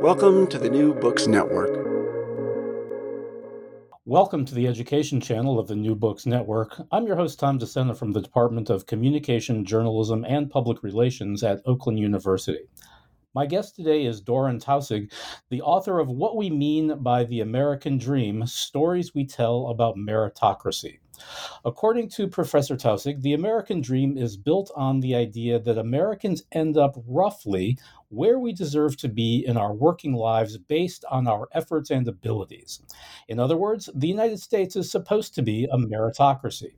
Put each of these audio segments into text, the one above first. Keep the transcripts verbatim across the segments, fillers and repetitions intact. Welcome to the New Books Network. Welcome to the education channel of the New Books Network. I'm your host, Tom DeSena, from the Department of Communication, Journalism, and Public Relations at Oakland University. My guest today is Doran Tausig, the author of What We Mean by the American Dream, Stories We Tell About Meritocracy. According to Professor Tausig, the American dream is built on the idea that Americans end up roughly where we deserve to be in our working lives based on our efforts and abilities. In other words, the United States is supposed to be a meritocracy.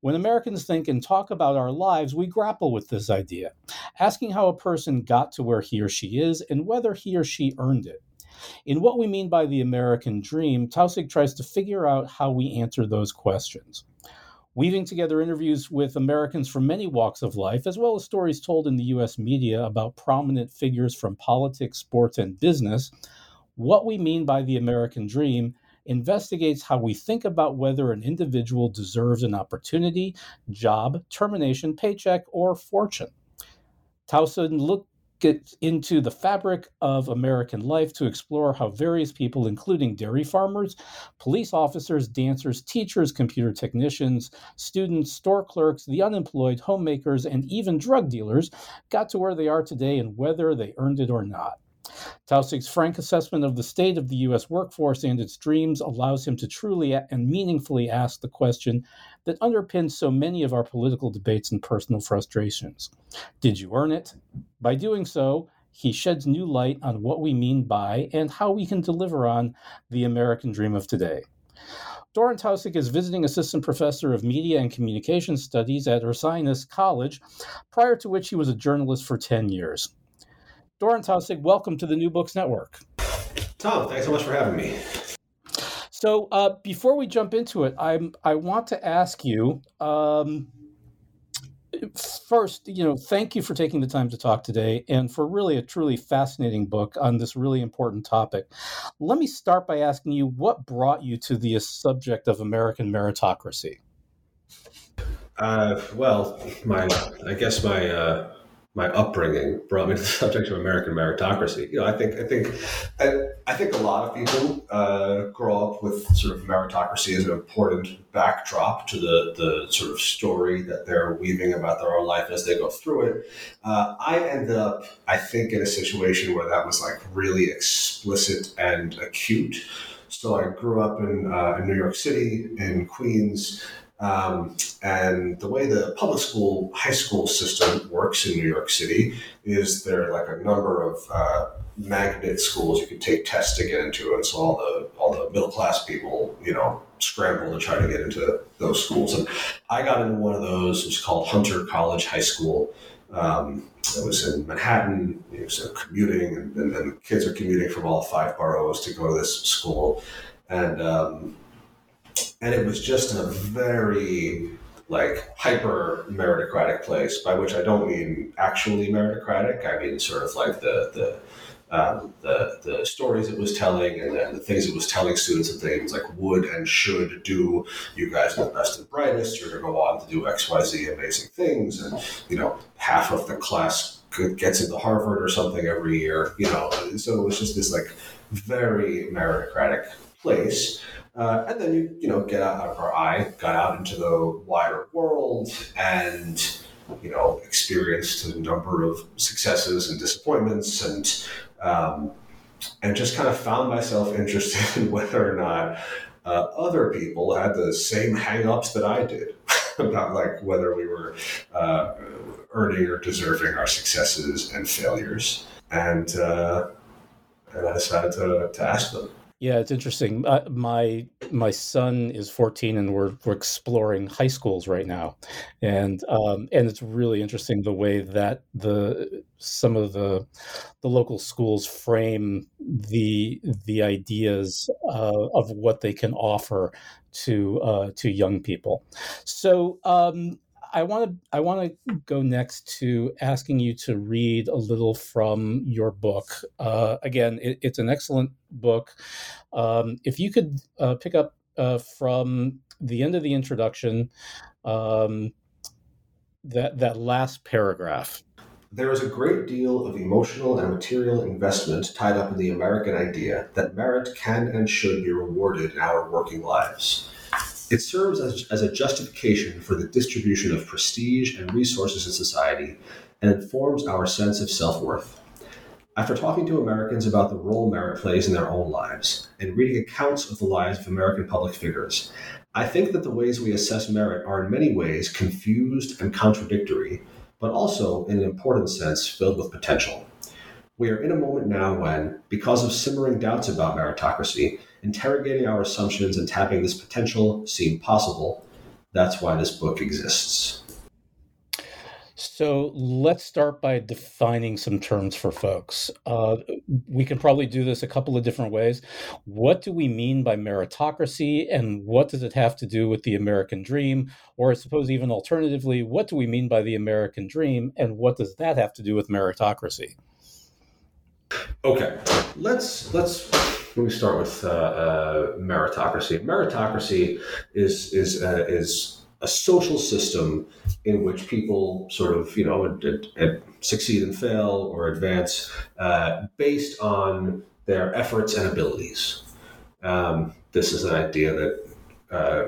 When Americans think and talk about our lives, we grapple with this idea, asking how a person got to where he or she is and whether he or she earned it. In What We Mean by the American Dream, Tausig tries to figure out how we answer those questions. Weaving together interviews with Americans from many walks of life, as well as stories told in the U S media about prominent figures from politics, sports, and business, What We Mean by the American Dream investigates how we think about whether an individual deserves an opportunity, job, termination, paycheck, or fortune. Tausig looked Get into the fabric of American life to explore how various people, including dairy farmers, police officers, dancers, teachers, computer technicians, students, store clerks, the unemployed, homemakers, and even drug dealers got to where they are today and whether they earned it or not. Tausig's frank assessment of the state of the U S workforce and its dreams allows him to truly and meaningfully ask the question that underpins so many of our political debates and personal frustrations. Did you earn it? By doing so, he sheds new light on what we mean by and how we can deliver on the American dream of today. Doran Tausig is visiting assistant professor of media and communication studies at Ursinus College, prior to which he was a journalist for ten years. Doran Tausig, welcome to the New Books Network. Tom, thanks so much for having me. So uh, before we jump into it, I'm, I want to ask you, um, first, you know, thank you for taking the time to talk today and for really a truly fascinating book on this really important topic. Let me start by asking you, what brought you to the subject of American meritocracy? Uh, well, my I guess my... Uh... My upbringing brought me to the subject of American meritocracy. You know, I think I think I, I think a lot of people uh, grow up with sort of meritocracy as an important backdrop to the the sort of story that they're weaving about their own life as they go through it. Uh, I ended up, I think, in a situation where that was like really explicit and acute. So I grew up in uh, in New York City, in Queens. Um, and the way the public school, high school system works in New York City is there are like a number of uh, magnet schools you can take tests to get into. And so all the all the middle class people, you know, scramble to try to get into those schools. And I got into one of those. It was called Hunter College High School. Um, it was in Manhattan. It was commuting, and, and then the kids are commuting from all five boroughs to go to this school. And um, And it was just a very like hyper meritocratic place, by which I don't mean actually meritocratic. I mean sort of like the the um, the, the stories it was telling and the, the things it was telling students and things like would and should do. You guys are the best and brightest. You're going to go on to do X, Y, Z amazing things. And you know, half of the class gets into Harvard or something every year. You know, so it was just this like very meritocratic place. Uh, and then you, you know, get out of our eye, got out into the wider world and, you know, experienced a number of successes and disappointments and um, and just kind of found myself interested in whether or not uh, other people had the same hang-ups that I did about like whether we were uh, earning or deserving our successes and failures. And uh, and I decided to, to ask them. Yeah, it's interesting. Uh, my my son is fourteen, and we're we're exploring high schools right now, and um, and it's really interesting the way that the some of the the local schools frame the the ideas uh, of what they can offer to uh, to young people. So um, I want to I want to go next to asking you to read a little from your book. Uh, again, it, it's an excellent book. Um, if you could uh, pick up uh, from the end of the introduction, um, that that last paragraph. There is a great deal of emotional and material investment tied up in the American idea that merit can and should be rewarded in our working lives. It serves as, as a justification for the distribution of prestige and resources in society, and informs our sense of self-worth. After talking to Americans about the role merit plays in their own lives, and reading accounts of the lives of American public figures, I think that the ways we assess merit are in many ways confused and contradictory, but also, in an important sense, filled with potential. We are in a moment now when, because of simmering doubts about meritocracy, interrogating our assumptions and tapping this potential seem possible. That's why this book exists. So let's start by defining some terms for folks. Uh, we can probably do this a couple of different ways. What do we mean by meritocracy, and what does it have to do with the American dream? Or I suppose even alternatively, what do we mean by the American dream, and what does that have to do with meritocracy? Okay, let's let's... Let me start with uh, uh, meritocracy. Meritocracy is is uh, is a social system in which people sort of you know ad, ad, ad succeed and fail or advance uh, based on their efforts and abilities. Um, this is an idea that uh,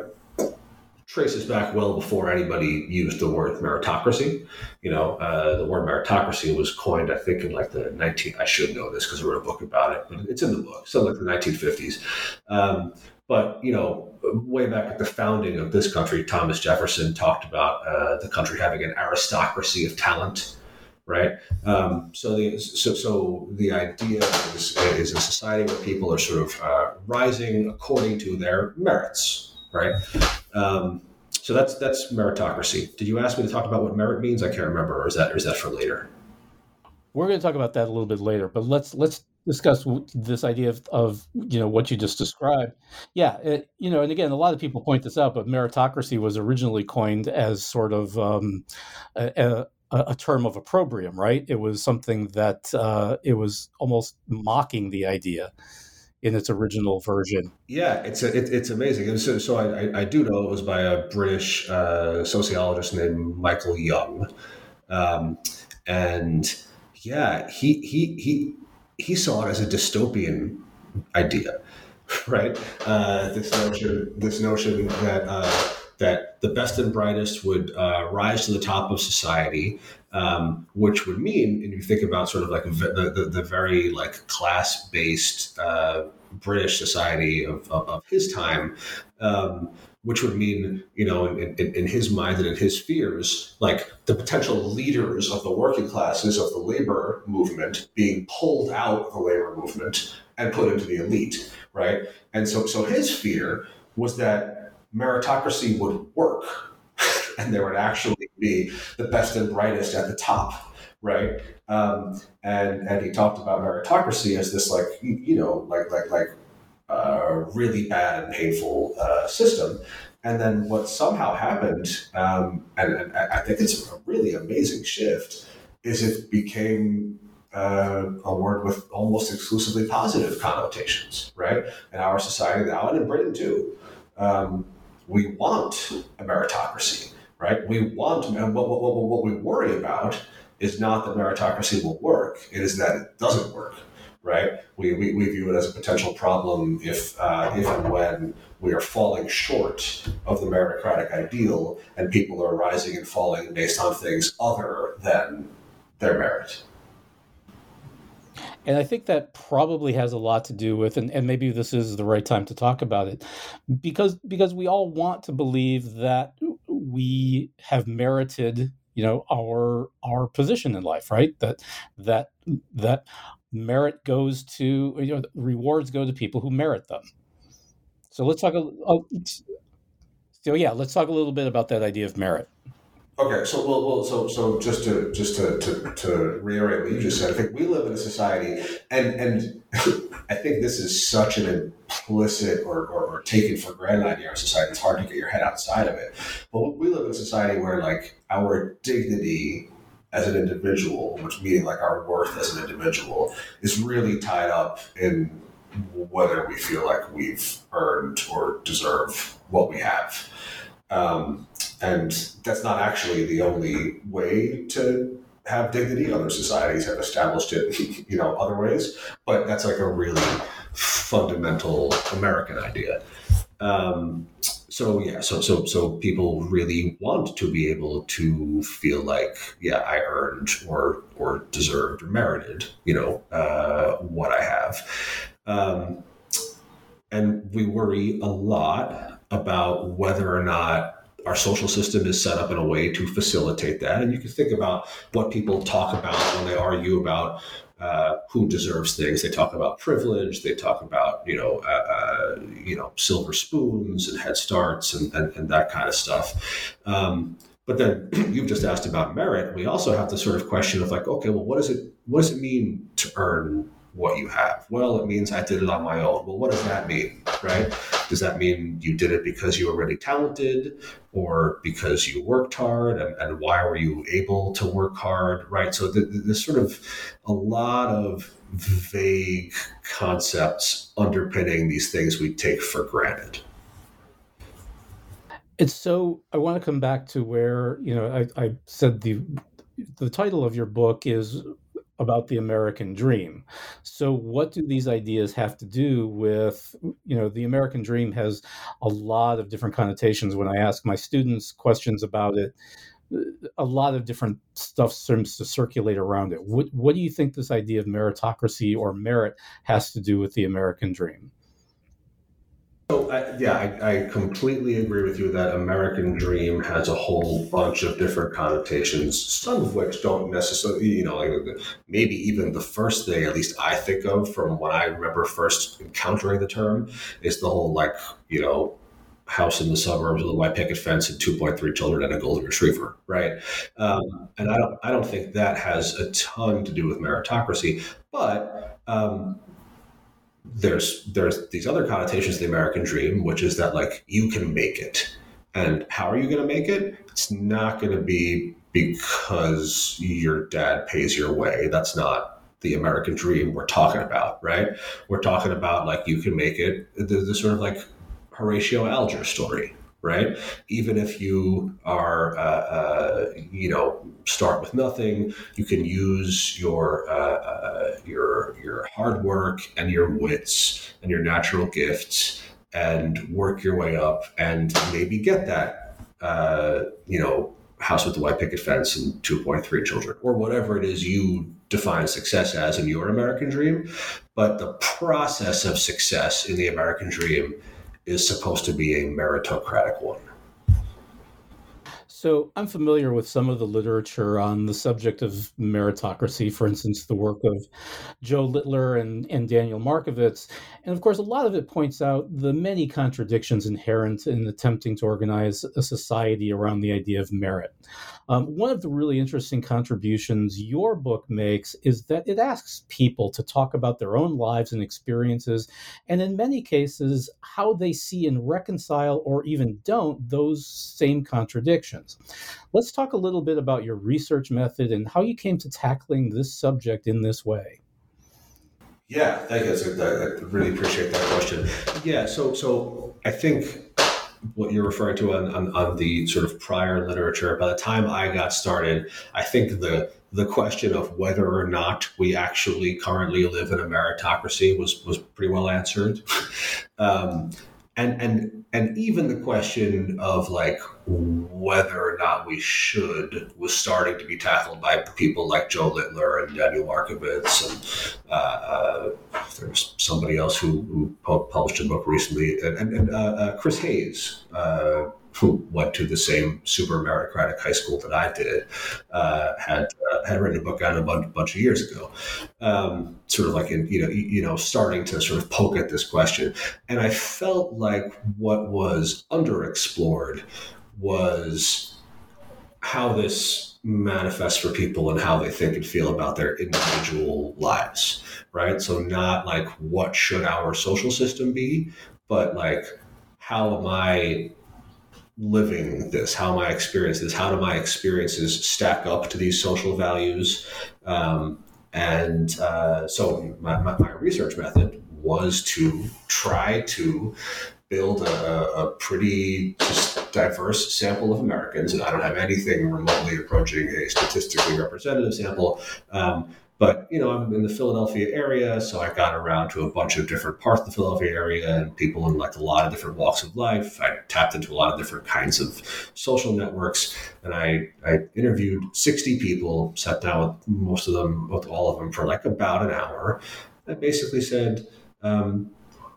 traces back well before anybody used the word meritocracy. You know, uh, the word meritocracy was coined, I think, in like the nineteen. I should know this because I wrote a book about it, but it's in the book. So like the nineteen fifties. Um, but you know, way back at the founding of this country, Thomas Jefferson talked about uh, the country having an aristocracy of talent, right? Um, so the so so the idea is is a society where people are sort of uh, rising according to their merits. Right. Um, so that's that's meritocracy. Did you ask me to talk about what merit means? I can't remember. Or is that or is that for later? We're going to talk about that a little bit later, but let's let's discuss this idea of, of you know, what you just described. Yeah. It, you know, and again, a lot of people point this out, but meritocracy was originally coined as sort of um, a, a, a term of opprobrium. Right. It was something that uh, it was almost mocking the idea in its original version. Yeah, it's a, it, it's amazing. And so, so I, I do know it was by a British uh, sociologist named Michael Young, um, and yeah, he he he he saw it as a dystopian idea, right? Uh, this notion, this notion that uh, that the best and brightest would uh, rise to the top of society. Um, which would mean, and you think about sort of like the, the, the very like class-based uh, British society of, of, of his time, um, which would mean, you know, in, in, in his mind and in his fears, like the potential leaders of the working classes of the labor movement being pulled out of the labor movement and put into the elite, right? And so, so his fear was that meritocracy would work and there would actually be the best and brightest at the top, right? Um, and and he talked about meritocracy as this like you know like like like uh, really bad and painful uh, system. And then what somehow happened, um, and, and I think it's a really amazing shift, is it became uh, a word with almost exclusively positive connotations, right? In our society now, and in Britain too, um, we want a meritocracy. Right? We want, and what, what, what, what we worry about is not that meritocracy will work, it is that it doesn't work, right? We, we, we view it as a potential problem if, uh, if and when we are falling short of the meritocratic ideal and people are rising and falling based on things other than their merit. And I think that probably has a lot to do with, and, and maybe this is the right time to talk about it, because because we all want to believe that we have merited, you know, our our position in life, right? That that that merit goes to, you know, rewards go to people who merit them. So let's talk. A, oh, so yeah, let's talk a little bit about that idea of merit. Okay, so well, well, so so just to just to, to, to reiterate what you just said, I think we live in a society, and and I think this is such an implicit or, or, or taken for granted idea in our society. It's hard to get your head outside of it. But we live in a society where, like, our dignity as an individual, which meaning like our worth as an individual, is really tied up in whether we feel like we've earned or deserve what we have. Um, and that's not actually the only way to have dignity. Other societies have established it, you know, other ways, but that's like a really fundamental American idea. Um, so yeah, so, so, so people really want to be able to feel like, yeah, I earned or, or deserved or merited, you know, uh, what I have. Um, and we worry a lot about whether or not our social system is set up in a way to facilitate that. And you can think about what people talk about when they argue about uh, who deserves things. They talk about privilege. They talk about, you know, uh, uh, you know, silver spoons and head starts and, and, and that kind of stuff. Um, but then you've just asked about merit. We also have the sort of question of like, okay, well, what does it what does it mean to earn what you have? Well, it means I did it on my own. Well, what does that mean, right? Does that mean you did it because you were really talented or because you worked hard? And, and why were you able to work hard, right? So th- th- there's sort of a lot of vague concepts underpinning these things we take for granted. And so I want to come back to where, you know, I, I said the the title of your book is about the American dream. So what do these ideas have to do with, you know, the American dream has a lot of different connotations. When I ask my students questions about it, a lot of different stuff seems to circulate around it. What, what do you think this idea of meritocracy or merit has to do with the American dream? So I, yeah, I, I completely agree with you that American dream has a whole bunch of different connotations, some of which don't necessarily, you know, like maybe even the first thing, at least I think of from when I remember first encountering the term, is the whole like, you know, house in the suburbs with a white picket fence and two point three children and a golden retriever, right? Um, and I don't, I don't think that has a ton to do with meritocracy, but um There's there's these other connotations of the American dream, which is that like you can make it, and how are you going to make it? It's not going to be because your dad pays your way. That's not the American dream we're talking about, right? We're talking about like you can make it. The, the sort of like Horatio Alger story, right? Even if you are, uh, uh, you know, start with nothing, you can use your uh, uh, your your hard work and your wits and your natural gifts and work your way up and maybe get that, uh, you know, house with the white picket fence and two point three children or whatever it is you define success as in your American dream. But the process of success in the American dream is supposed to be a meritocratic one. So I'm familiar with some of the literature on the subject of meritocracy, for instance, the work of Joe Littler and, and Daniel Markovits. And of course, a lot of it points out the many contradictions inherent in attempting to organize a society around the idea of merit. Um, one of the really interesting contributions your book makes is that it asks people to talk about their own lives and experiences, and in many cases, how they see and reconcile or even don't those same contradictions. Let's talk a little bit about your research method and how you came to tackling this subject in this way. Yeah, thank you. I, I really appreciate that question. Yeah, so so I think what you're referring to on, on, on the sort of prior literature, by the time I got started, I think the the question of whether or not we actually currently live in a meritocracy was was pretty well answered. Um, And and and even the question of like whether or not we should was starting to be tackled by people like Joe Littler and Daniel Markovits, and uh, uh, there's somebody else who, who published a book recently, and, and uh, uh, Chris Hayes, uh, who went to the same super meritocratic high school that I did, uh, had uh, had written a book on a bunch, bunch of years ago, um, sort of like in, you know you know starting to sort of poke at this question, and I felt like what was underexplored was how this manifests for people and how they think and feel about their individual lives, right? So not like what should our social system be, but like how am I living this? How my experiences, how do my experiences stack up to these social values? Um, and uh, so my, my, my research method was to try to build a, a pretty diverse sample of Americans, and I don't have anything remotely approaching a statistically representative sample. Um, But, you know, I'm in the Philadelphia area, so I got around to a bunch of different parts of the Philadelphia area and people in like a lot of different walks of life. I tapped into a lot of different kinds of social networks, and I, I interviewed sixty people, sat down with most of them, with all of them for like about an hour. I basically said, um,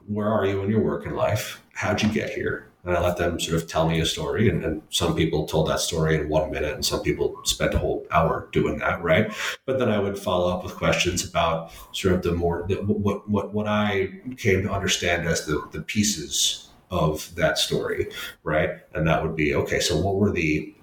where are you in your work and life? How'd you get here? And I let them sort of tell me a story. And, and some people told that story in one minute and some people spent a whole hour doing that, right? But then I would follow up with questions about sort of the more, the, what, what, what I came to understand as the, the pieces of that story, right? And that would be, okay, so what were the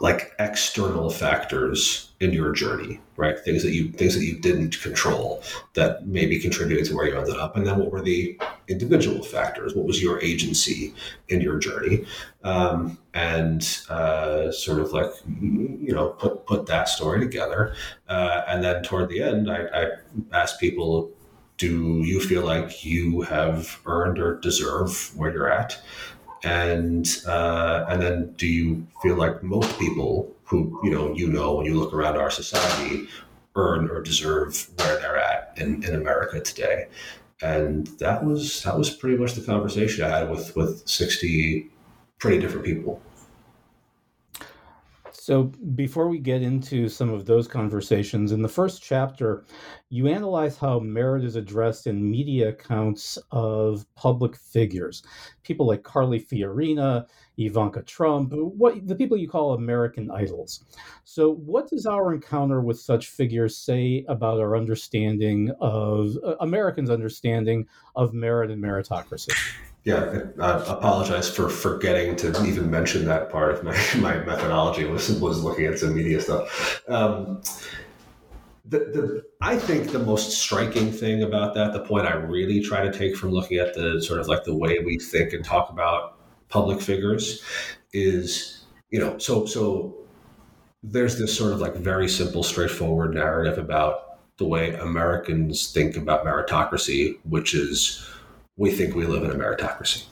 like external factors in your journey, right? Things that you, things that you didn't control that maybe contributed to where you ended up. And then what were the individual factors? What was your agency in your journey? Um, and uh, sort of like, you know, put, put that story together. Uh, and then toward the end, I, I asked people, do you feel like you have earned or deserve where you're at? And uh, and then do you feel like most people who, you know, you know, when you look around our society, earn or deserve where they're at in, in America today? And that was that was pretty much the conversation I had with, with sixty pretty different people. So before we get into some of those conversations, in the first chapter, you analyze how merit is addressed in media accounts of public figures, people like Carly Fiorina, Ivanka Trump, what the people you call American idols. So what does our encounter with such figures say about our understanding of uh, Americans' understanding of merit and meritocracy? Yeah, I apologize for forgetting to even mention that part of my, my methodology was was looking at some media stuff. Um, the, the I think the most striking thing about that, the point I really try to take from looking at the sort of like the way we think and talk about public figures is, you know, so so there's this sort of like very simple, straightforward narrative about the way Americans think about meritocracy, which is, we think we live in a meritocracy,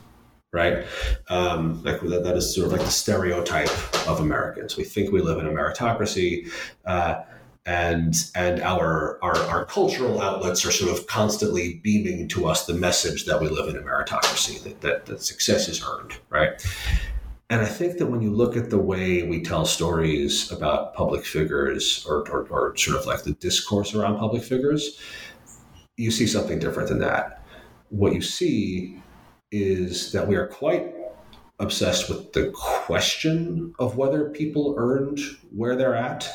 right? Um, like that, that is sort of like the stereotype of Americans. We think we live in a meritocracy, uh, and and our, our our cultural outlets are sort of constantly beaming to us the message that we live in a meritocracy, that, that, that success is earned, right? And I think that when you look at the way we tell stories about public figures or, or, or sort of like the discourse around public figures, you see something different than that. What you see is that we are quite obsessed with the question of whether people earned where they're at,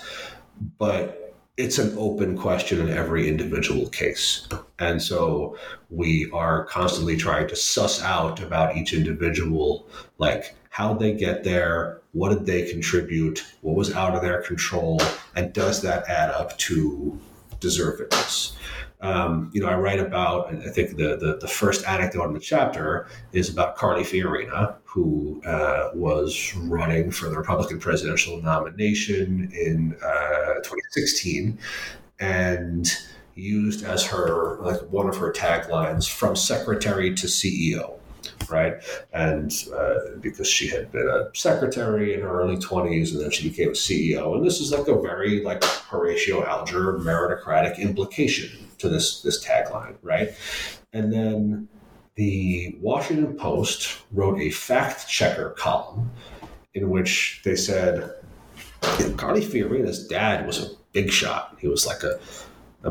but it's an open question in every individual case. And so we are constantly trying to suss out about each individual, like how they get there, what did they contribute, what was out of their control, and does that add up to deservedness? Um, you know, I write about, and I think the, the, the first anecdote in the chapter is about Carly Fiorina, who uh, was running for the Republican presidential nomination in uh, twenty sixteen, and used as her, like one of her taglines, from secretary to C E O, right? And uh, because she had been a secretary in her early twenties, and then she became a C E O. And this is like a very like Horatio Alger meritocratic implication to this this tagline, right? And then the Washington Post wrote a fact checker column in which they said Carly Fiorina's dad was a big shot. He was like a, I,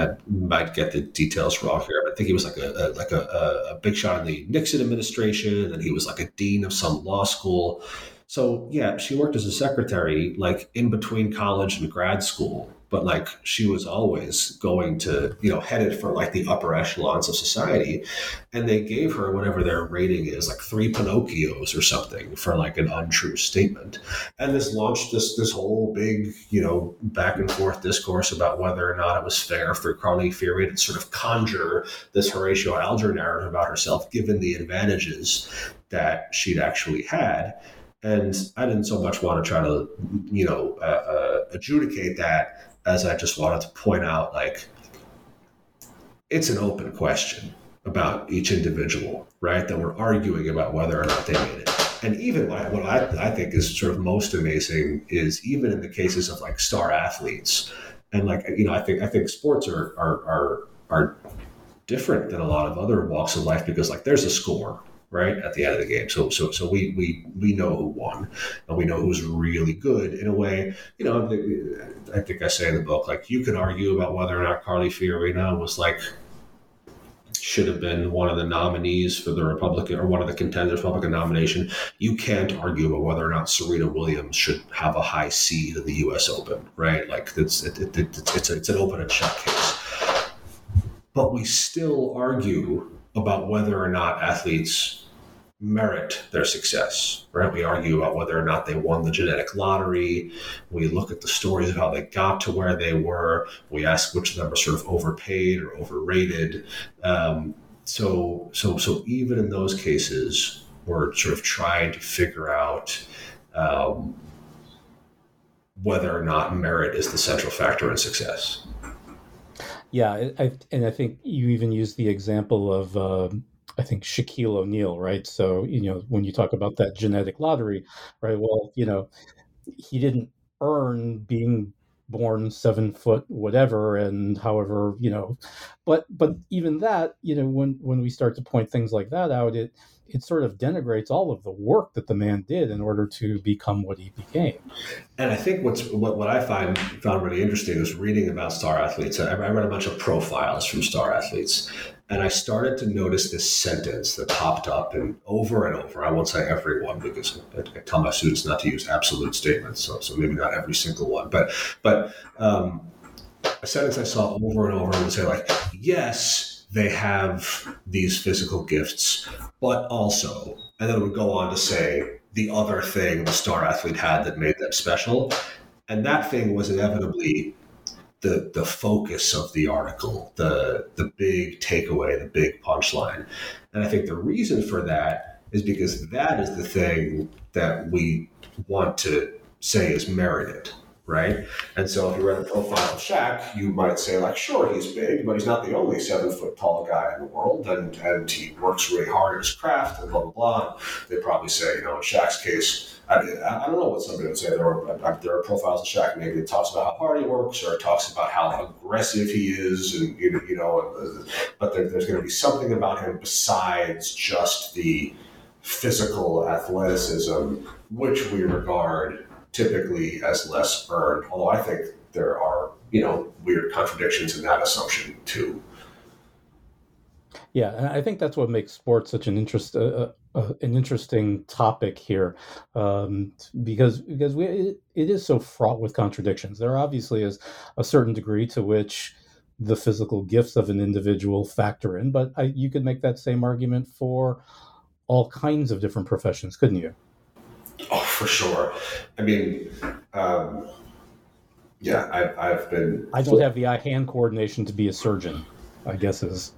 I, I might get the details wrong here, but I think he was like a, a like a, a big shot in the Nixon administration, and he was like a dean of some law school. So yeah, she worked as a secretary, like in between college and grad school, but like she was always going to, you know, headed for like the upper echelons of society. And they gave her whatever their rating is, like three Pinocchios or something for like an untrue statement. And this launched this, this whole big, you know, back and forth discourse about whether or not it was fair for Carly Fiorina to sort of conjure this Horatio Alger narrative about herself, given the advantages that she'd actually had. And I didn't so much want to try to, you know, uh, uh, adjudicate that as I just wanted to point out, like, it's an open question about each individual, right? That we're arguing about whether or not they made it. And even what I, what I, I think is sort of most amazing is even in the cases of like star athletes, and like, you know, I think I think sports are are are are different than a lot of other walks of life because like there's a score, right, at the end of the game. So so so we we we know who won, and we know who's really good in a way. You know, I think I say in the book, like, you can argue about whether or not Carly Fiorina was like, should have been one of the nominees for the Republican or one of the contenders for Republican nomination. You can't argue about whether or not Serena Williams should have a high seed in the U S Open, right? Like it's, it, it, it, it's, a, it's an open and shut case. But we still argue about whether or not athletes merit their success, right? We argue about whether or not they won the genetic lottery. We look at the stories of how they got to where they were. We ask which of them are sort of overpaid or overrated. Um, so, so, so even in those cases, we're sort of trying to figure out um, whether or not merit is the central factor in success. Yeah, I, and I think you even used the example of, uh, I think, Shaquille O'Neal, right? So, you know, when you talk about that genetic lottery, right? Well, you know, he didn't earn being born seven foot whatever and however, you know, but but even that, you know, when, when we start to point things like that out, it it sort of denigrates all of the work that the man did in order to become what he became. And I think what's what, what I find found really interesting is reading about star athletes. I, I read a bunch of profiles from star athletes, and I started to notice this sentence that popped up and over and over. I won't say every one because I, I tell my students not to use absolute statements, so, so maybe not every single one. But but um, a sentence I saw over and over would say like, yes, they have these physical gifts, but also, and then it would go on to say the other thing the star athlete had that made them special. And that thing was inevitably the the focus of the article, the the big takeaway, the big punchline. And I think the reason for that is because that is the thing that we want to say is merited. Right? And so if you read a profile of Shaq, you might say, like, sure, he's big, but he's not the only seven-foot-tall guy in the world, and, and he works really hard at his craft, and blah, blah, blah. They probably say, you know, in Shaq's case, I, I don't know what somebody would say. There are, there are profiles of Shaq, maybe it talks about how hard he works, or it talks about how aggressive he is, and you know, you know but there, there's going to be something about him besides just the physical athleticism, which we regard typically as less earned, although I think there are, you know, weird contradictions in that assumption too. Yeah, and I think that's what makes sports such an interest, uh, uh, an interesting topic here, um, because because we it, it is so fraught with contradictions. There obviously is a certain degree to which the physical gifts of an individual factor in, but I, you could make that same argument for all kinds of different professions, couldn't you? Oh, for sure. I mean, um, yeah, I, I've been... I don't have the eye-hand coordination to be a surgeon, I guess is...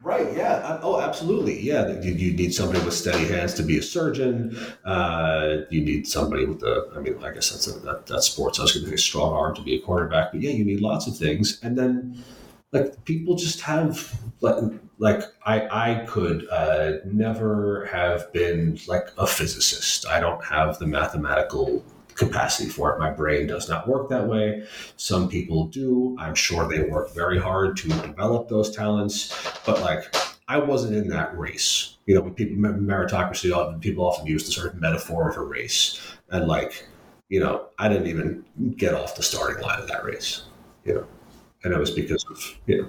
Right, yeah. Oh, absolutely. Yeah, you, you need somebody with steady hands to be a surgeon. Uh, you need somebody with a, I mean, I guess that's a, that, that's sports. I was going to say strong arm to be a quarterback. But yeah, you need lots of things. And then, like, people just have... like. Like I, I could uh, never have been like a physicist. I don't have the mathematical capacity for it. My brain does not work that way. Some people do. I'm sure they work very hard to develop those talents, but like, I wasn't in that race. You know, when people meritocracy, often people often use the sort of metaphor of a race, and like, you know, I didn't even get off the starting line of that race. You know, and it was because of you know.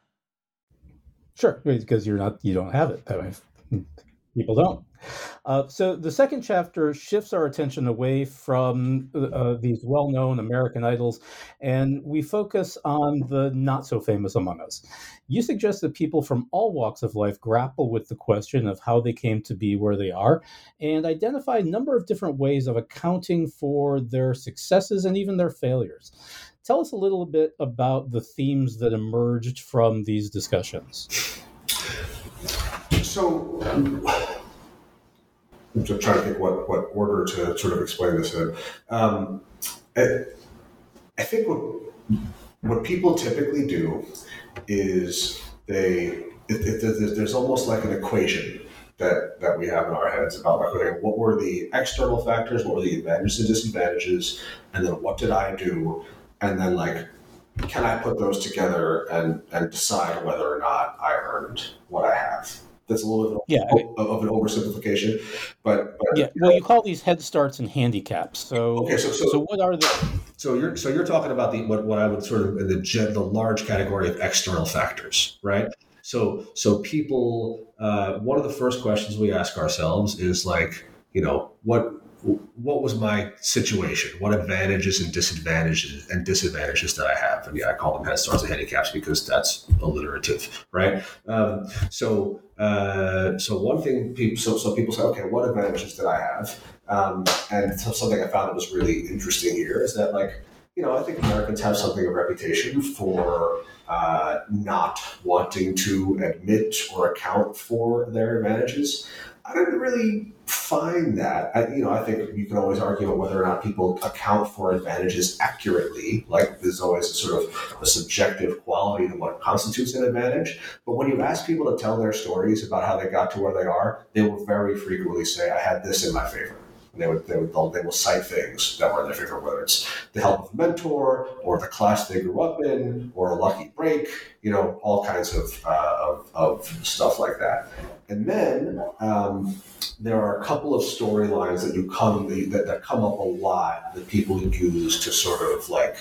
Sure, because you're not, you don't have it. I mean, people don't. Uh, so the second chapter shifts our attention away from uh, these well-known American idols, and we focus on the not-so-famous among us. You suggest that people from all walks of life grapple with the question of how they came to be where they are and identify a number of different ways of accounting for their successes and even their failures. Tell us a little bit about the themes that emerged from these discussions. So... Um... I'm just trying to think what, what order to sort of explain this in. Um, I, I think what what people typically do is they it, it, it, there's almost like an equation that, that we have in our heads about like, okay, what were the external factors, what were the advantages and disadvantages, and then what did I do, and then like, can I put those together and, and decide whether or not I earned what I have? That's a little bit of, yeah, I mean, of, of an oversimplification, but, but yeah. Well, you call these head starts and handicaps. So okay, so, so, so what are the? So you're so you're talking about the what, what I would sort of in the gen, the large category of external factors, right? So so people, uh, one of the first questions we ask ourselves is like, you know, what what was my situation? What advantages and disadvantages and disadvantages did I have? And yeah, I call them head starts and handicaps because that's alliterative, right? Um, so. Uh, so one thing, people, so, so people say, okay, what advantages did I have? Um, and so something I found that was really interesting here is that, like, you know, I think Americans have something of a reputation for uh, not wanting to admit or account for their advantages. I didn't really find that. I, you know, I think you can always argue about whether or not people account for advantages accurately. Like, there's always a sort of a subjective quality to what constitutes an advantage. But when you ask people to tell their stories about how they got to where they are, they will very frequently say, "I had this in my favor." And they would, they would, they will cite things that were in their favor, whether it's the help of a mentor or the class they grew up in or a lucky break, you know, all kinds of uh, of, of stuff like that. And then um, there are a couple of storylines that you come that, that come up a lot that people use to sort of like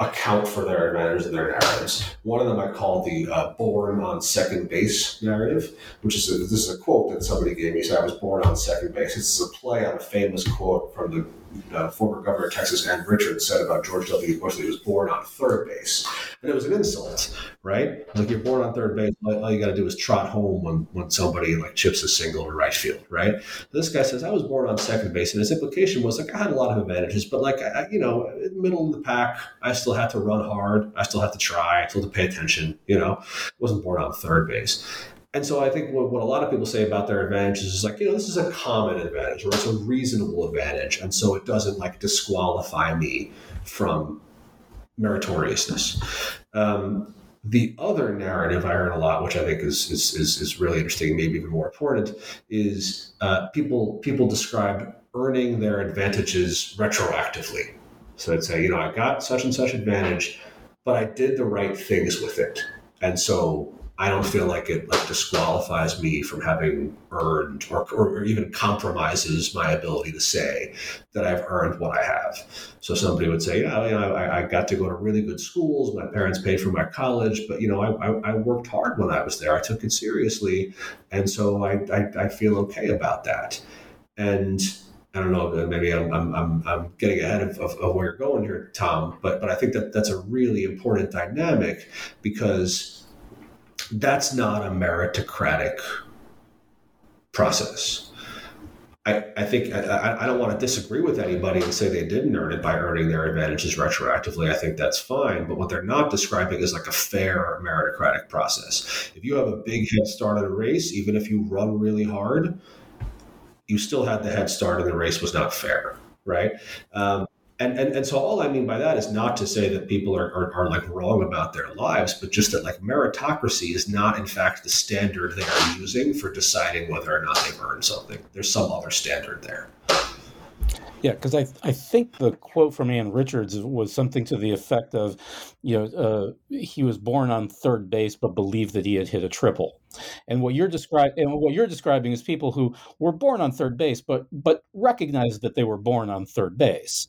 account for their advantages and their narratives. One of them I call the uh, born on second base narrative, which is a, this is a quote that somebody gave me. So I was born on second base. This is a play on a famous quote from the uh, former governor of Texas, Ann Richards, said about George W. Bush that he was born on third base. And it was an insult, right? Like, you're born on third base, all you got to do is trot home when, when somebody like chips a single to right field, right? This guy says, I was born on second base. And his implication was like, I had a lot of advantages, but like, I, you know, middle of the pack, I still have to run hard. I still have to try. I still have to pay attention. You know, I wasn't born on third base. And so I think what, what a lot of people say about their advantages is like, you know, this is a common advantage or it's a reasonable advantage. And so it doesn't like disqualify me from meritoriousness. Um, the other narrative I heard a lot, which I think is is is, is really interesting, maybe even more important, is uh, people people describe earning their advantages retroactively. So I'd say, you know, I got such and such advantage, but I did the right things with it. And so I don't feel like it like disqualifies me from having earned or, or even compromises my ability to say that I've earned what I have. So somebody would say, yeah, you know, I, I got to go to really good schools. My parents paid for my college, but, you know, I, I, I worked hard when I was there. I took it seriously. And so I, I, I feel okay about that. And I don't know, maybe I'm I'm I'm getting ahead of, of, of where you're going here, Tom, but but I think that that's a really important dynamic because that's not a meritocratic process. I, I think I, I don't want to disagree with anybody and say they didn't earn it by earning their advantages retroactively. I think that's fine. But what they're not describing is like a fair meritocratic process. If you have a big head start in a race, even if you run really hard, you still had the head start and the race was not fair, right? Um, and, and and so all I mean by that is not to say that people are, are are like wrong about their lives, but just that like meritocracy is not in fact the standard they are using for deciding whether or not they've earned something. There's some other standard there. Yeah, because I I think the quote from Ann Richards was something to the effect of, you know, uh, he was born on third base but believed that he had hit a triple, and what you're describing and what you're describing is people who were born on third base but but recognized that they were born on third base,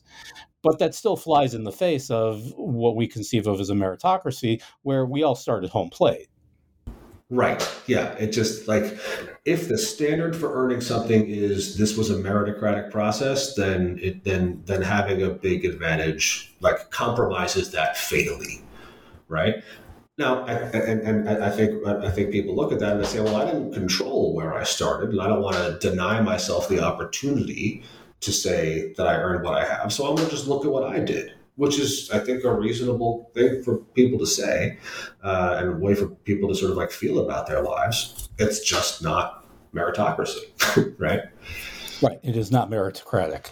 but that still flies in the face of what we conceive of as a meritocracy, where we all start at home plate. Right. Yeah. It just like if the standard for earning something is this was a meritocratic process, then it then then having a big advantage like compromises that fatally. Right. Now, I, and, and I think I think people look at that and they say, well, I didn't control where I started and I don't want to deny myself the opportunity to say that I earned what I have. So I'm going to just look at what I did, which is, I think, a reasonable thing for people to say uh, and a way for people to sort of like feel about their lives. It's just not meritocracy, right? Right. It is not meritocratic.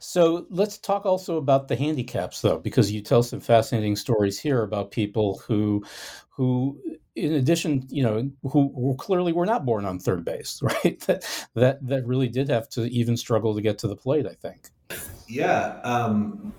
So let's talk also about the handicaps, though, because you tell some fascinating stories here about people who, who, in addition, you know, who, who clearly were not born on third base, right? That, that that really did have to even struggle to get to the plate, I think. Yeah, um,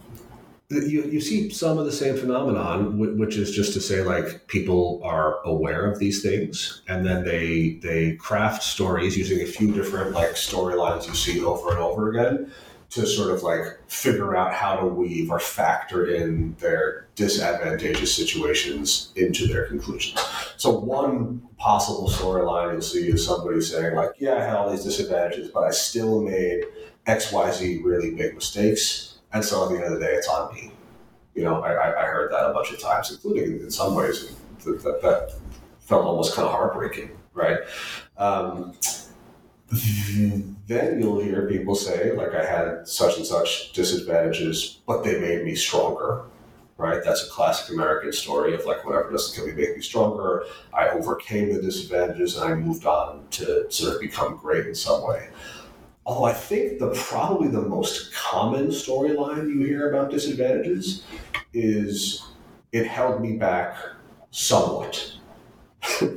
you you see some of the same phenomenon, which is just to say like people are aware of these things, and then they they craft stories using a few different like storylines you see over and over again to sort of like figure out how to weave or factor in their disadvantageous situations into their conclusions. So one possible storyline you'll see is somebody saying like, yeah, I had all these disadvantages, but I still made X Y Z really big mistakes. And so at the end of the day, it's on me. You know, I, I heard that a bunch of times, including in some ways that, that, that felt almost kind of heartbreaking, right? Um, then you'll hear people say, like, I had such and such disadvantages, but they made me stronger, right? That's a classic American story of like, whatever doesn't kill me, make me stronger. I overcame the disadvantages and I moved on to sort of become great in some way. Although I think the probably the most common storyline you hear about disadvantages is it held me back somewhat,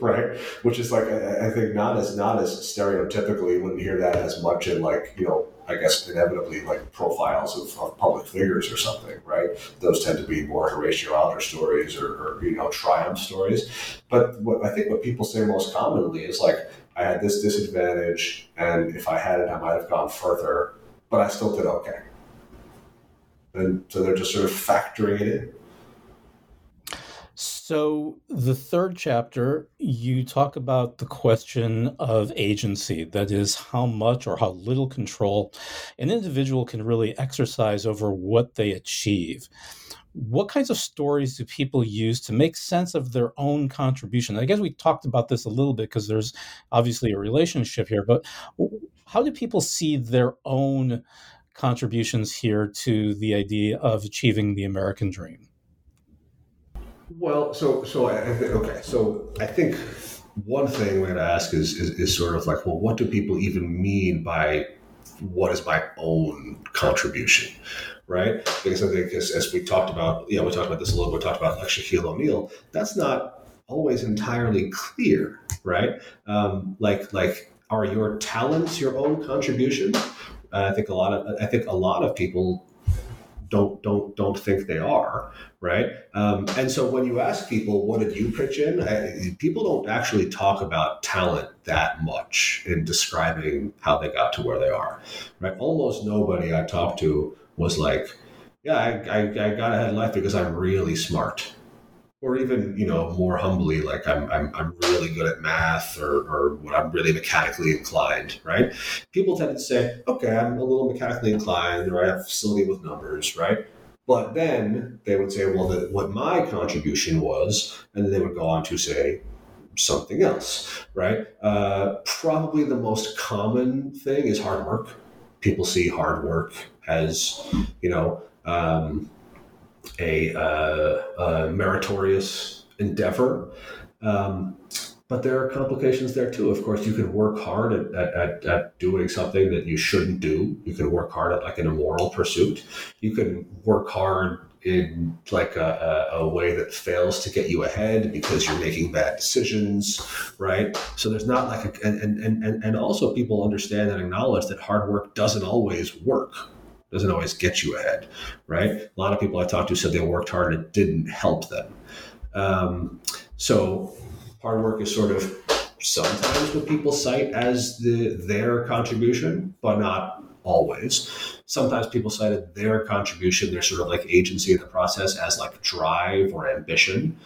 right? Which is like, I, I think not as not as stereotypically, you wouldn't hear that as much in like, you know, I guess inevitably like profiles of, of public figures or something, right? Those tend to be more Horatio Alger stories or, or, you know, triumph stories. But what I think what people say most commonly is like, I had this disadvantage, and if I had it, I might have gone further, but I still did okay. And so they're just sort of factoring it in. So the third chapter, you talk about the question of agency, that is how much or how little control an individual can really exercise over what they achieve. What kinds of stories do people use to make sense of their own contribution? I guess we talked about this a little bit because there's obviously a relationship here, but how do people see their own contributions here to the idea of achieving the American dream? Well, so so I think okay. So I think one thing we're going to ask is, is is sort of like, well, what do people even mean by what is my own contribution? Right? Because I think as, as we talked about, yeah, we talked about this a little bit, we talked about like Shaquille O'Neal, that's not always entirely clear, right? Um, like, like, are your talents your own contribution? Uh, I think a lot of, I think a lot of people don't, don't, don't think they are, right? Um, and so when you ask people, what did you pitch in? I, people don't actually talk about talent that much in describing how they got to where they are, right? Almost nobody I talked to was like, yeah, I, I, I got ahead in life because I'm really smart, or even, you know, more humbly, like I'm I'm I'm really good at math, or or what I'm really mechanically inclined, right? People tend to say, okay, I'm a little mechanically inclined, or I have a facility with numbers, right? But then they would say, well, the, what my contribution was, and then they would go on to say, something else, right? Uh, probably the most common thing is hard work. People see hard work as, you know, um, a, uh, a meritorious endeavor. Um, but there are complications there too. Of course, you can work hard at, at, at doing something that you shouldn't do. You can work hard at like an immoral pursuit. You can work hard in like a, a, a way that fails to get you ahead because you're making bad decisions, right? So there's not like a, and, and, and, and also people understand and acknowledge that hard work doesn't always work, doesn't always get you ahead, right? A lot of people I talked to said they worked hard and it didn't help them. Um, so hard work is sort of sometimes what people cite as the their contribution, but not always. Sometimes people cited their contribution, their sort of like agency in the process, as like drive or ambition.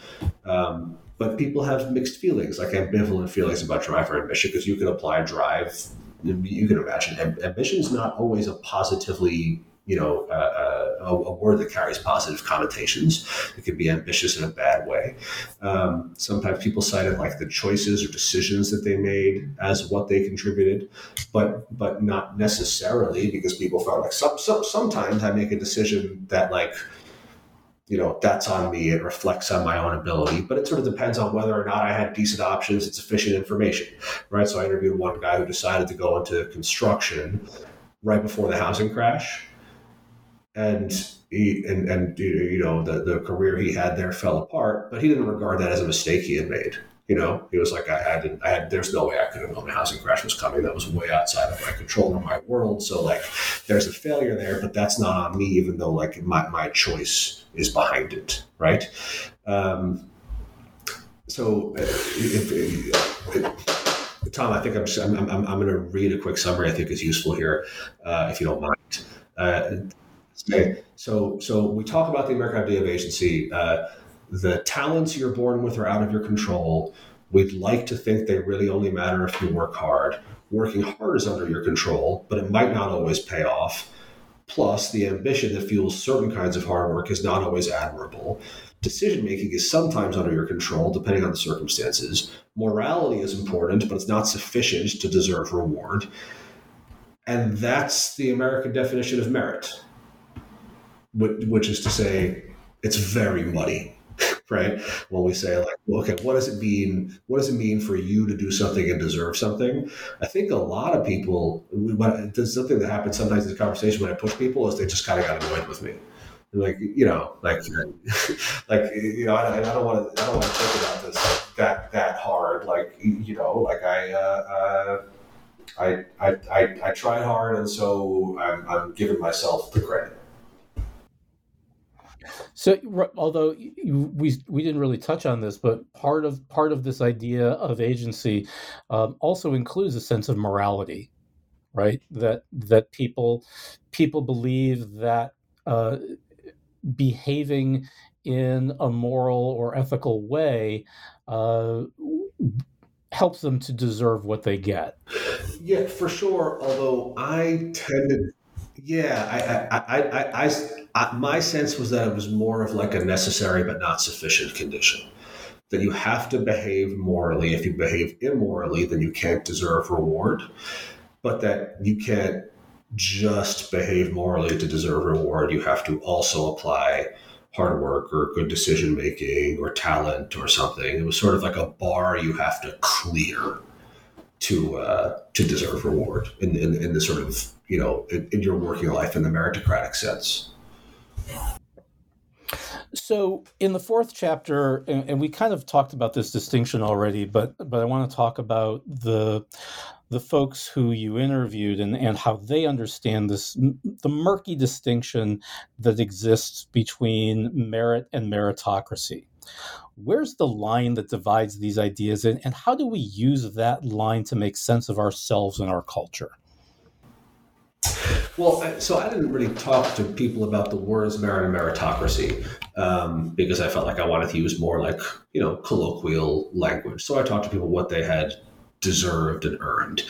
Um, but people have mixed feelings, like ambivalent feelings about drive or ambition, because you can apply drive. You can imagine amb- ambition is not always a positively, you know, uh, uh, a, a word that carries positive connotations. It can be ambitious in a bad way. Um, sometimes people cited like the choices or decisions that they made as what they contributed, but but not necessarily, because people felt like some, some, sometimes I make a decision that like, you know, that's on me. It reflects on my own ability, but it sort of depends on whether or not I had decent options and sufficient information, right? So I interviewed one guy who decided to go into construction right before the housing crash. And he, and, and, you know, the, the career he had there fell apart, but he didn't regard that as a mistake he had made. You know, he was like, I, I didn't, I had, there's no way I could have known a housing crash was coming. That was way outside of my control or my world. So like, there's a failure there, but that's not on me, even though like my, my choice is behind it. Right. Um, so if, if, if, Tom, I think I'm, I'm, I'm, I'm going to read a quick summary. I think is useful here. Uh, if you don't mind, uh, Okay, so so we talk about the American Idea of Agency. Uh, the talents you're born with are out of your control. We'd like to think they really only matter if you work hard. Working hard is under your control, but it might not always pay off. Plus, the ambition that fuels certain kinds of hard work is not always admirable. Decision-making is sometimes under your control, depending on the circumstances. Morality is important, but it's not sufficient to deserve reward. And that's the American definition of merit. Which is to say, it's very muddy, right? When we say like, well, okay, what does it mean? What does it mean for you to do something and deserve something? I think a lot of people, but there's something that happens sometimes in the conversation when I push people is they just kind of got annoyed with me. They're like, you know, like, like, you know, I, I don't want to, I don't want to think about this like, that, that hard. Like, you know, like I, uh, uh, I, I, I, I tried hard. And so I'm, I'm giving myself the credit. So, although we we didn't really touch on this, but part of part of this idea of agency um, also includes a sense of morality, right? That that people people believe that uh, behaving in a moral or ethical way uh, helps them to deserve what they get. Yeah, for sure. Although I tend to. Yeah, I, I, I, I, I, I, my sense was that it was more of like a necessary but not sufficient condition, that you have to behave morally. If you behave immorally, then you can't deserve reward, but that you can't just behave morally to deserve reward. You have to also apply hard work or good decision-making or talent or something. It was sort of like a bar you have to clear to uh, to deserve reward in, in, in the sort of, you know, in, in your working life in the meritocratic sense. So in the fourth chapter, and, and we kind of talked about this distinction already, but but I want to talk about the the folks who you interviewed and, and how they understand this, the murky distinction that exists between merit and meritocracy. Where's the line that divides these ideas, and, and how do we use that line to make sense of ourselves and our culture? Well, so I didn't really talk to people about the words merit and meritocracy um, because I felt like I wanted to use more like, you know, colloquial language. So I talked to people what they had deserved and earned.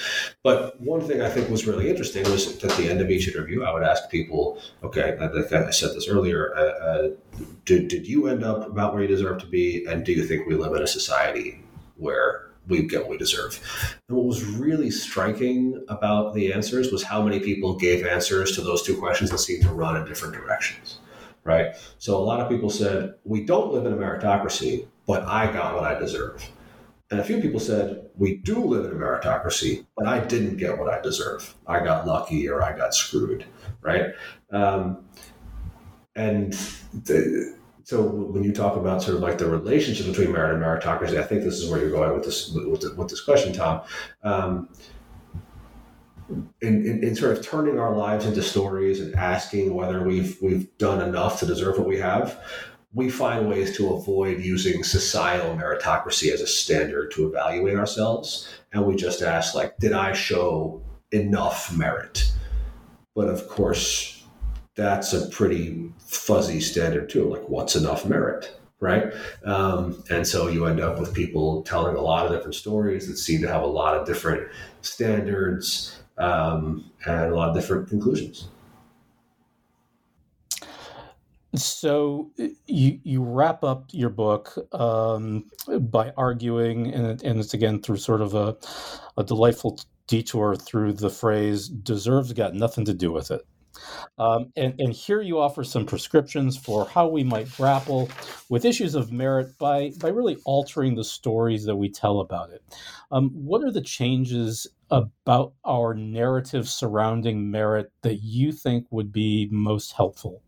But one thing I think was really interesting was at the end of each interview, I would ask people, okay, I think I said this earlier, uh, uh, did, did you end up about where you deserve to be? And do you think we live in a society where we get what we deserve. And what was really striking about the answers was how many people gave answers to those two questions that seemed to run in different directions, right? So a lot of people said, we don't live in a meritocracy, but I got what I deserve. And a few people said, we do live in a meritocracy, but I didn't get what I deserve. I got lucky or I got screwed, right? Um, and the, so when you talk about sort of like the relationship between merit and meritocracy, I think this is where you're going with this with, with this question, Tom. Um, in, in, in sort of turning our lives into stories and asking whether we've we've done enough to deserve what we have, we find ways to avoid using societal meritocracy as a standard to evaluate ourselves. And we just ask, like, did I show enough merit? But of course, that's a pretty fuzzy standard too. Like, what's enough merit, right? Um, and so you end up with people telling a lot of different stories that seem to have a lot of different standards um, and a lot of different conclusions. So you you wrap up your book um, by arguing, and, and it's again through sort of a, a delightful detour through the phrase, deserve's got nothing to do with it. Um, and, and here you offer some prescriptions for how we might grapple with issues of merit by, by really altering the stories that we tell about it. Um, what are the changes about our narrative surrounding merit that you think would be most helpful?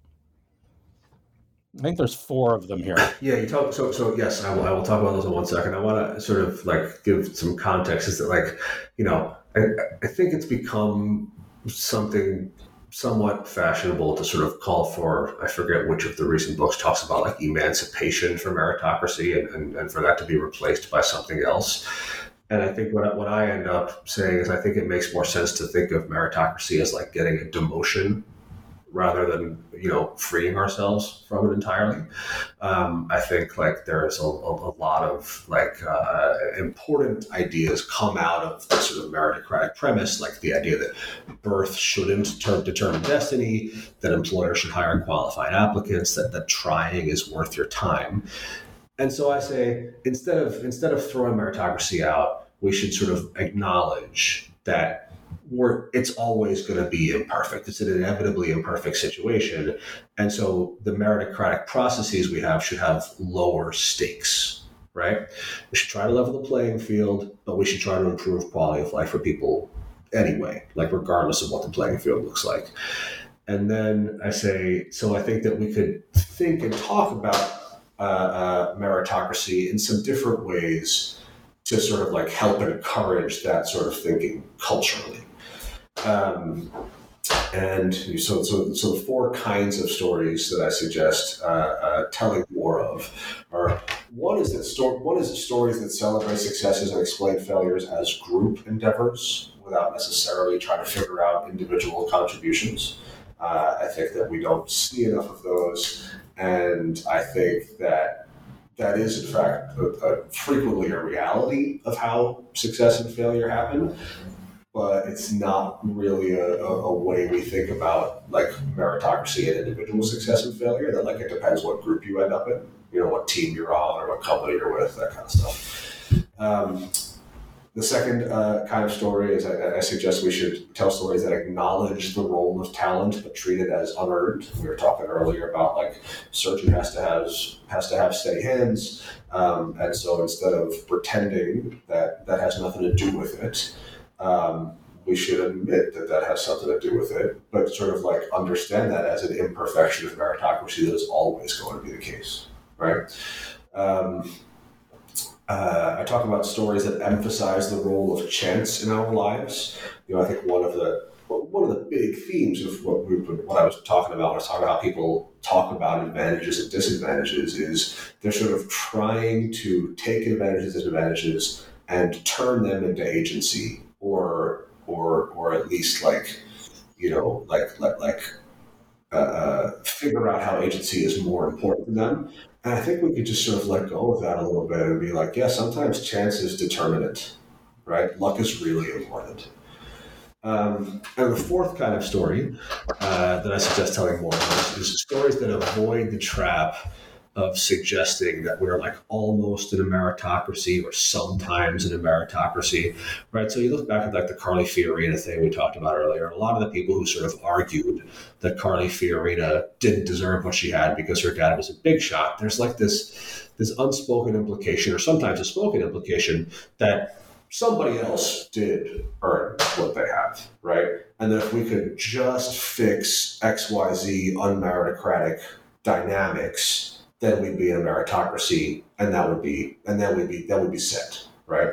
I think there's four of them here. Yeah, you talk. So, so yes, I will. I will talk about those in one second. I want to sort of like give some context. Is that like, you know, I, I think it's become something somewhat fashionable to sort of call for. I forget which of the recent books talks about like emancipation for meritocracy, and, and, and for that to be replaced by something else. And I think what what I end up saying is I think it makes more sense to think of meritocracy as like getting a demotion, rather than, you know, freeing ourselves from it entirely. Um, I think like there's a, a, a lot of like uh, important ideas come out of the sort of meritocratic premise, like the idea that birth shouldn't ter- determine destiny, that employers should hire qualified applicants, that, that trying is worth your time. And so I say, instead of instead of throwing meritocracy out, we should sort of acknowledge that We're, it's always going to be imperfect. It's an inevitably imperfect situation. And so the meritocratic processes we have should have lower stakes, right? We should try to level the playing field, but we should try to improve quality of life for people anyway, like regardless of what the playing field looks like. And then I say, so I think that we could think and talk about uh, uh, meritocracy in some different ways to sort of like help encourage that sort of thinking culturally. Um, and so, so, so the four kinds of stories that I suggest uh, uh, telling more of are: one is that story, one is the stories that celebrate successes and explain failures as group endeavors without necessarily trying to figure out individual contributions. Uh, I think that we don't see enough of those, and I think that that is, in fact, a, a frequently a reality of how success and failure happen, but it's not really a, a, a way we think about like meritocracy and individual success and failure. That like it depends what group you end up in, you know, what team you're on or what company you're with, that kind of stuff. Um, the second uh, kind of story is I, I suggest we should tell stories that acknowledge the role of talent but treat it as unearned. We were talking earlier about like surgeon has to have has to have steady hands, um, and so instead of pretending that that has nothing to do with it, um, we should admit that that has something to do with it, but sort of like understand that as an imperfection of meritocracy that is always going to be the case, right? Um, Uh, I talk about stories that emphasize the role of chance in our lives. You know, I think one of the one of the big themes of what we what I was talking about when I was talking about how people talk about advantages and disadvantages is they're sort of trying to take advantages and disadvantages and turn them into agency, or or or at least like you know like like like uh, figure out how agency is more important than them. And I think we could just sort of let go of that a little bit and be like, yeah, sometimes chance is determinant, right? Luck is really important. Um, and the fourth kind of story uh, that I suggest telling more of is stories that avoid the trap of suggesting that we're like almost in a meritocracy or sometimes in a meritocracy, right? So you look back at like the Carly Fiorina thing we talked about earlier. A lot of the people who sort of argued that Carly Fiorina didn't deserve what she had because her dad was a big shot, there's like this, this unspoken implication, or sometimes a spoken implication, that somebody else did earn what they have, right? And that if we could just fix X Y Z unmeritocratic dynamics, then we'd be in a meritocracy, and that would be, and then we'd be, that would be set, right?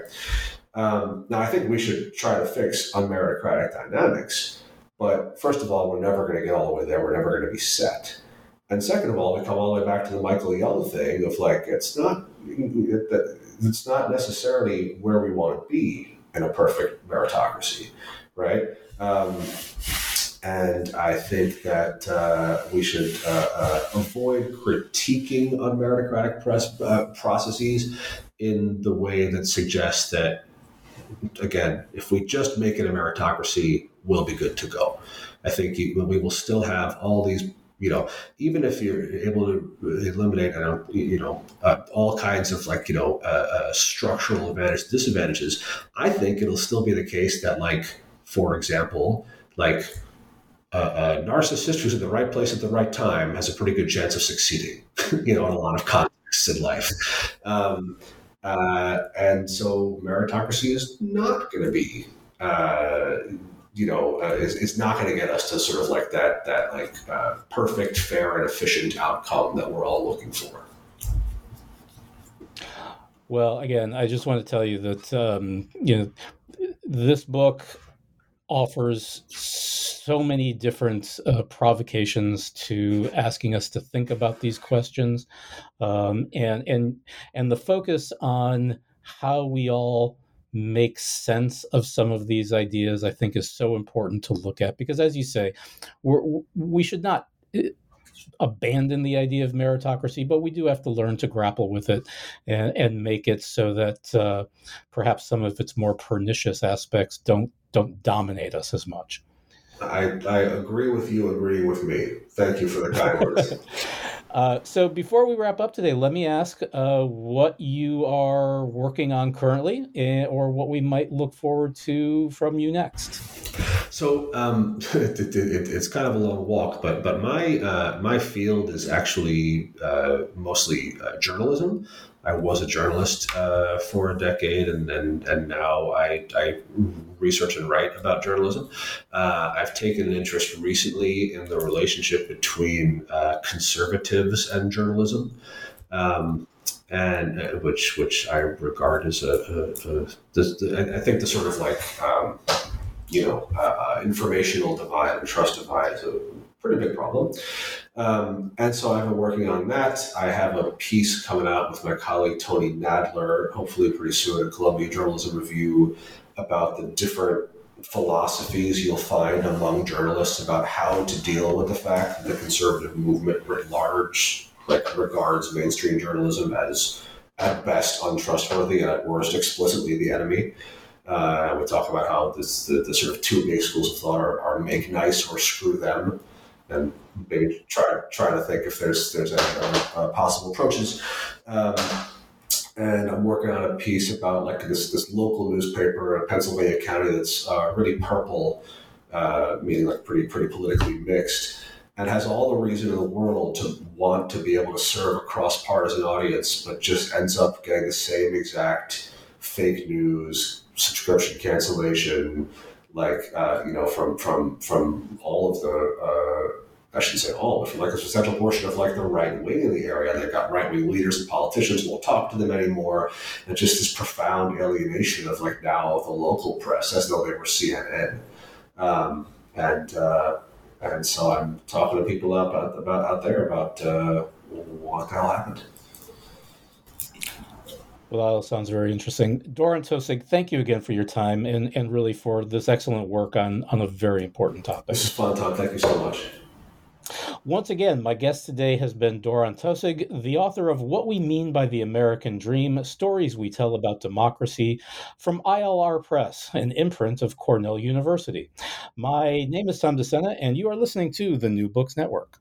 Um, now, I think we should try to fix unmeritocratic dynamics, but first of all, we're never going to get all the way there. We're never going to be set. And second of all, we come all the way back to the Michael Young thing of like, it's not, it's not necessarily where we want to be in a perfect meritocracy, right? Um, And I think that uh, we should uh, uh, avoid critiquing unmeritocratic press, uh, processes in the way that suggests that, again, if we just make it a meritocracy, we'll be good to go. I think you, we will still have all these, you know, even if you're able to eliminate, I don't, you know, uh, all kinds of like, you know, uh, uh, structural advantages, disadvantages, I think it'll still be the case that, like, for example, like, Uh, a narcissist who's in the right place at the right time has a pretty good chance of succeeding, you know, in a lot of contexts in life. Um, uh, and so meritocracy is not going to be, uh, you know, uh, is, is not going to get us to sort of like that, that like uh, perfect, fair, and efficient outcome that we're all looking for. Well, again, I just want to tell you that, um, you know, this book offers so many different uh, provocations to asking us to think about these questions, um, and and and the focus on how we all make sense of some of these ideas, I think, is so important to look at, because, as you say, we're, we should not abandon the idea of meritocracy, but we do have to learn to grapple with it and, and make it so that uh, perhaps some of its more pernicious aspects don't don't dominate us as much. I, I agree with you agreeing with me. Thank you for the kind words. uh, so before we wrap up today, let me ask uh, what you are working on currently, and, or what we might look forward to from you next. So um, it, it, it, it's kind of a long walk, but but my uh, my field is actually uh, mostly uh, journalism. I was a journalist uh, for a decade, and and, and now I, I research and write about journalism. Uh, I've taken an interest recently in the relationship between uh, conservatives and journalism, um, and uh, which which I regard as a, a, a this, the, I think the sort of like um, you know uh, informational divide and trust divide is a pretty big problem. Um, and so I've been working on that. I have a piece coming out with my colleague, Tony Nadler, hopefully pretty soon at Columbia Journalism Review, about the different philosophies you'll find among journalists about how to deal with the fact that the conservative movement writ large, like, regards mainstream journalism as at best untrustworthy and at worst explicitly the enemy. Uh, we talk about how this, the, the sort of two big schools of thought are, are make nice or screw them, and maybe try try to think if there's there's any other uh, possible approaches. Um, and I'm working on a piece about like this this local newspaper in Pennsylvania County that's uh, really purple, uh, meaning like pretty pretty politically mixed, and has all the reason in the world to want to be able to serve a cross-partisan audience, but just ends up getting the same exact fake news, subscription cancellation, like, uh, you know, from, from, from all of the, uh, I shouldn't say all, but from like a substantial portion of like the right wing in the area, they've got right wing leaders and politicians won't talk to them anymore. And just this profound alienation of like now the local press as though they were C N N. Um, and, uh, and so I'm talking to people out, about, about out there about, uh, what the hell happened. Well, that sounds very interesting. Doran Tausig, thank you again for your time and, and really for this excellent work on, on a very important topic. This is fun, Tom. Thank you so much. Once again, my guest today has been Doran Tausig, the author of What We Mean by the American Dream, Stories We Tell About Democracy, from I L R Press, an imprint of Cornell University. My name is Tom DeSena, and you are listening to the New Books Network.